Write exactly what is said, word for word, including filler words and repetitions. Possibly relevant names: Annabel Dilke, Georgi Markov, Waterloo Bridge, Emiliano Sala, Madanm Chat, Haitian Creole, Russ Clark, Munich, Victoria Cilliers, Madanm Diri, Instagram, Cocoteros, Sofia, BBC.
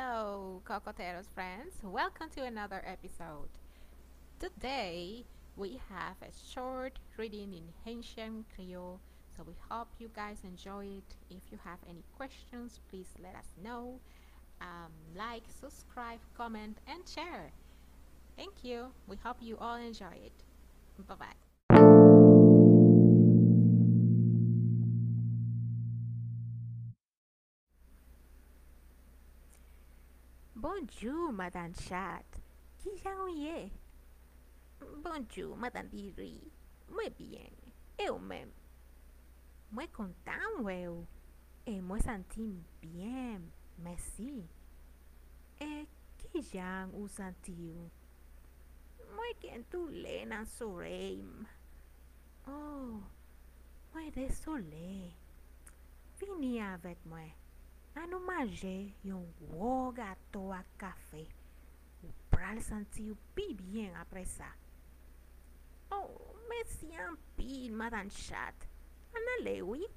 Hello, Cocoteros friends. Welcome to another episode. Today, we have a short reading in Haitian Creole, so we hope you guys enjoy it. If you have any questions, please let us know. Um, like, subscribe, comment, and share. Thank you. We hope you all enjoy it. Bye-bye. Bonjour, Madanm Chat. Qui j'envoie? Bonjour, Madanm Diri. Moi bien. Eu même. Moi content, ouais. Et moi sentim bien. Merci. Et qui j'en ou sentiu? Moi qu'entoulé dans soleil. Oh, moi désolé. Vini avec moi. A nous manger un gros gâteau à café. Vous pourrez sentir bien après ça. Oh, merci un pile, Madanm Chat. En allez, oui?